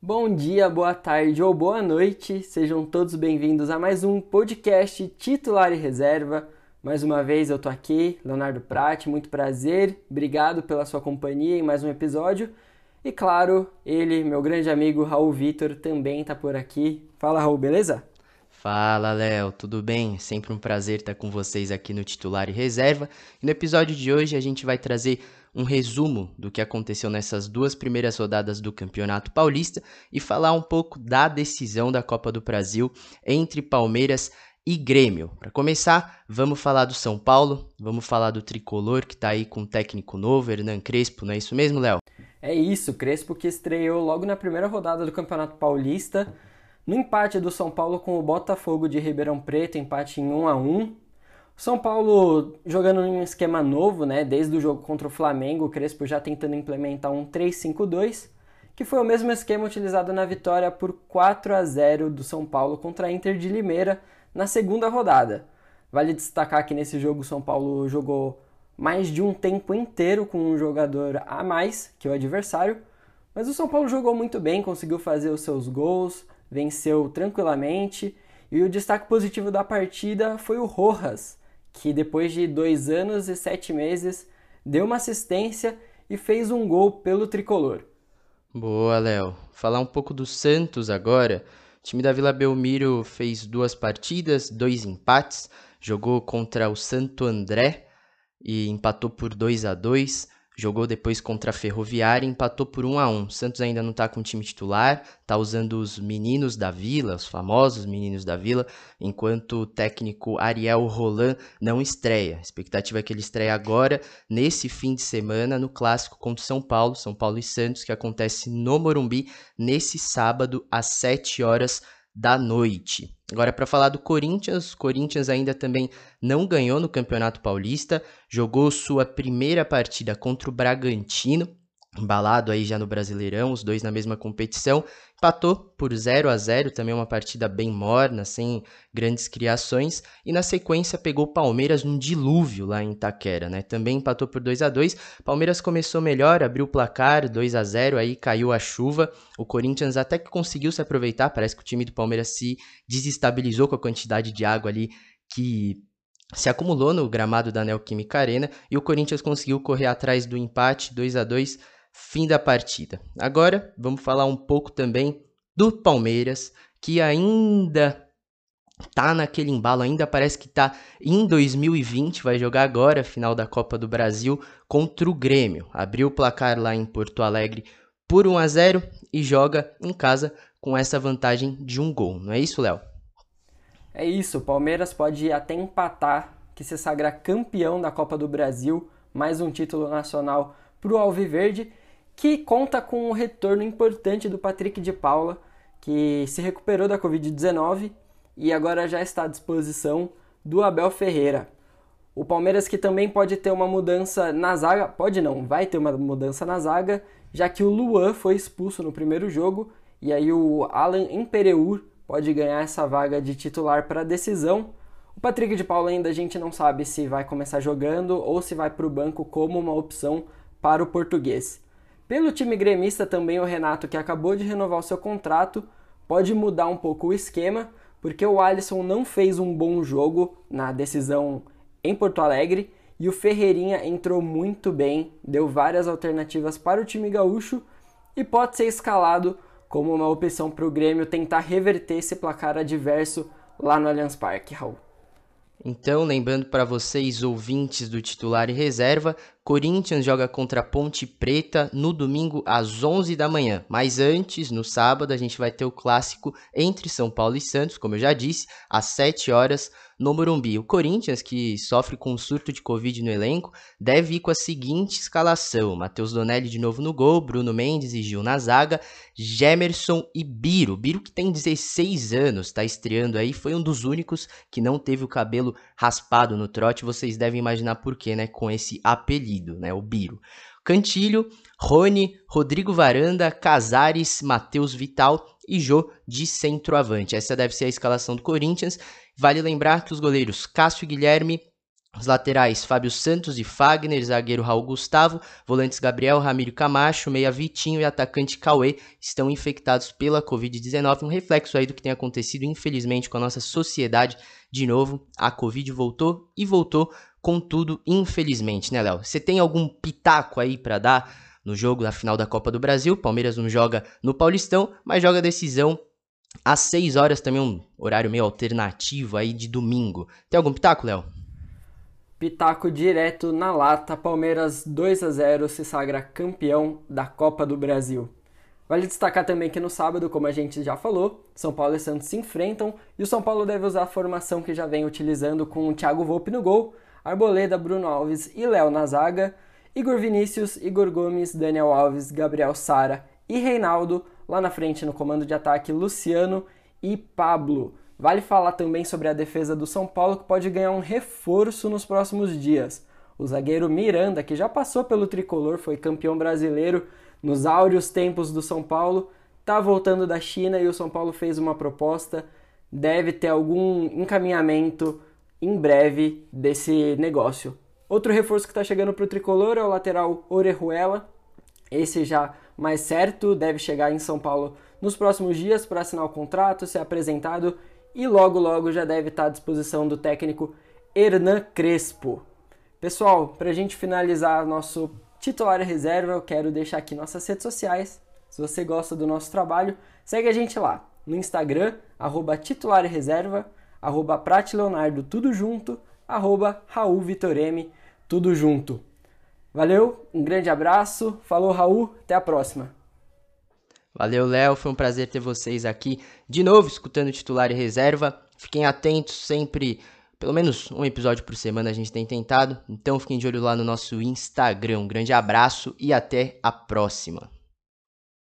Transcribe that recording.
Bom dia, boa tarde ou boa noite, sejam todos bem-vindos a mais um podcast Titular e Reserva. Mais uma vez eu tô aqui, Leonardo Prati, muito prazer, obrigado pela sua companhia em mais um episódio. E claro, ele, meu grande amigo Raul Vitor, também tá por aqui. Fala, Raul, beleza? Fala, Léo, tudo bem? Sempre um prazer estar com vocês aqui no Titular e Reserva. E no episódio de hoje a gente vai trazer um resumo do que aconteceu nessas duas primeiras rodadas do Campeonato Paulista e falar um pouco da decisão da Copa do Brasil entre Palmeiras e Grêmio. Para começar, vamos falar do São Paulo, vamos falar do Tricolor, que está aí com um técnico novo, Hernan Crespo, não é isso mesmo, Léo? É isso, Crespo, que estreou logo na primeira rodada do Campeonato Paulista, no empate do São Paulo com o Botafogo de Ribeirão Preto, empate em 1-1. São Paulo jogando em um esquema novo, né? Desde o jogo contra o Flamengo, o Crespo já tentando implementar um 3-5-2, que foi o mesmo esquema utilizado na vitória por 4-0 do São Paulo contra a Inter de Limeira na segunda rodada. Vale destacar que nesse jogo o São Paulo jogou mais de um tempo inteiro com um jogador a mais que o adversário, mas o São Paulo jogou muito bem, conseguiu fazer os seus gols, venceu tranquilamente, e o destaque positivo da partida foi o Rojas, que depois de 2 anos e 7 meses deu uma assistência e fez um gol pelo Tricolor. Boa, Léo. Falar um pouco do Santos agora. O time da Vila Belmiro fez 2 partidas, 2 empates, jogou contra o Santo André e empatou por 2-2, jogou depois contra a Ferroviária e empatou por 1-1. O Santos ainda não está com o time titular, está usando os meninos da Vila, os famosos meninos da Vila, enquanto o técnico Ariel Rolan não estreia. A expectativa é que ele estreie agora, nesse fim de semana, no clássico contra São Paulo e Santos, que acontece no Morumbi, nesse sábado, às 7 horas da noite. Agora, para falar do Corinthians, o Corinthians ainda também não ganhou no Campeonato Paulista, jogou sua primeira partida contra o Bragantino, embalado aí já no Brasileirão, os dois na mesma competição, empatou por 0-0, também uma partida bem morna, sem grandes criações, e na sequência pegou o Palmeiras num dilúvio lá em Itaquera, né? Também empatou por 2-2, Palmeiras começou melhor, abriu o placar, 2-0, aí caiu a chuva, o Corinthians até que conseguiu se aproveitar, parece que o time do Palmeiras se desestabilizou com a quantidade de água ali que se acumulou no gramado da Neoquímica Arena, e o Corinthians conseguiu correr atrás do empate, 2-2, fim da partida. Agora, vamos falar um pouco também do Palmeiras, que ainda tá naquele embalo, ainda parece que tá em 2020, vai jogar agora a final da Copa do Brasil contra o Grêmio. Abriu o placar lá em Porto Alegre por 1-0 e joga em casa com essa vantagem de 1 gol. Não é isso, Léo? É isso, o Palmeiras pode até empatar, que se sagra campeão da Copa do Brasil, mais um título nacional para o Alviverde, que conta com um retorno importante do Patrick de Paula, que se recuperou da Covid-19 e agora já está à disposição do Abel Ferreira. O Palmeiras que também pode ter uma mudança na zaga, pode não, vai ter uma mudança na zaga, já que o Luan foi expulso no primeiro jogo, e aí o Alan Empereur pode ganhar essa vaga de titular para a decisão. O Patrick de Paula ainda a gente não sabe se vai começar jogando ou se vai para o banco como uma opção para o português. Pelo time gremista também o Renato, que acabou de renovar o seu contrato, pode mudar um pouco o esquema, porque o Alisson não fez um bom jogo na decisão em Porto Alegre, e o Ferreirinha entrou muito bem, deu várias alternativas para o time gaúcho, e pode ser escalado como uma opção para o Grêmio tentar reverter esse placar adverso lá no Allianz Parque, Raul. Então, lembrando para vocês, ouvintes do Titular e Reserva, Corinthians joga contra a Ponte Preta no domingo às 11 da manhã. Mas antes, no sábado, a gente vai ter o clássico entre São Paulo e Santos, como eu já disse, às 7 horas no Morumbi. O Corinthians, que sofre com um surto de Covid no elenco, deve ir com a seguinte escalação: Matheus Donelli de novo no gol, Bruno Mendes e Gil na zaga, Gemerson e Biro. Biro que tem 16 anos, está estreando aí, foi um dos únicos que não teve o cabelo raspado no trote, vocês devem imaginar por quê, né, com esse apelido, né, o Biro. Cantilho, Rony, Rodrigo Varanda, Casares, Matheus Vital e Jô de centroavante. Essa deve ser a escalação do Corinthians. Vale lembrar que os goleiros Cássio e Guilherme, os laterais Fábio Santos e Fagner, zagueiro Raul Gustavo, volantes Gabriel, Ramiro Camacho, meia Vitinho e atacante Cauê estão infectados pela Covid-19, um reflexo aí do que tem acontecido infelizmente com a nossa sociedade. De novo, a Covid voltou e voltou com tudo, infelizmente, né, Léo? Você tem algum pitaco aí para dar no jogo da final da Copa do Brasil? Palmeiras não joga no Paulistão, mas joga decisão às 6 horas, também um horário meio alternativo aí de domingo. Tem algum pitaco, Léo? Pitaco direto na lata, Palmeiras 2-0 se sagra campeão da Copa do Brasil. Vale destacar também que no sábado, como a gente já falou, São Paulo e Santos se enfrentam e o São Paulo deve usar a formação que já vem utilizando com o Thiago Volpi no gol, Arboleda, Bruno Alves e Léo na zaga, Igor Vinícius, Igor Gomes, Daniel Alves, Gabriel Sara e Reinaldo, lá na frente no comando de ataque Luciano e Pablo. Vale falar também sobre a defesa do São Paulo, que pode ganhar um reforço nos próximos dias. O zagueiro Miranda, que já passou pelo tricolor, foi campeão brasileiro nos áureos tempos do São Paulo, está voltando da China e o São Paulo fez uma proposta. Deve ter algum encaminhamento em breve desse negócio. Outro reforço que está chegando para o tricolor é o lateral Orejuela. Esse já mais certo, deve chegar em São Paulo nos próximos dias para assinar o contrato, ser apresentado e logo logo já deve estar à disposição do técnico Hernan Crespo. Pessoal, para a gente finalizar nosso Titular e Reserva, eu quero deixar aqui nossas redes sociais. Se você gosta do nosso trabalho, segue a gente lá no Instagram, @titularereserva, @prateleonardo, tudo junto, @raulvitorm, tudo junto. Valeu, um grande abraço, falou Raul, até a próxima. Valeu, Léo, foi um prazer ter vocês aqui de novo, escutando Titular e Reserva. Fiquem atentos, sempre, pelo menos um episódio por semana a gente tem tentado, então fiquem de olho lá no nosso Instagram. Um grande abraço e até a próxima.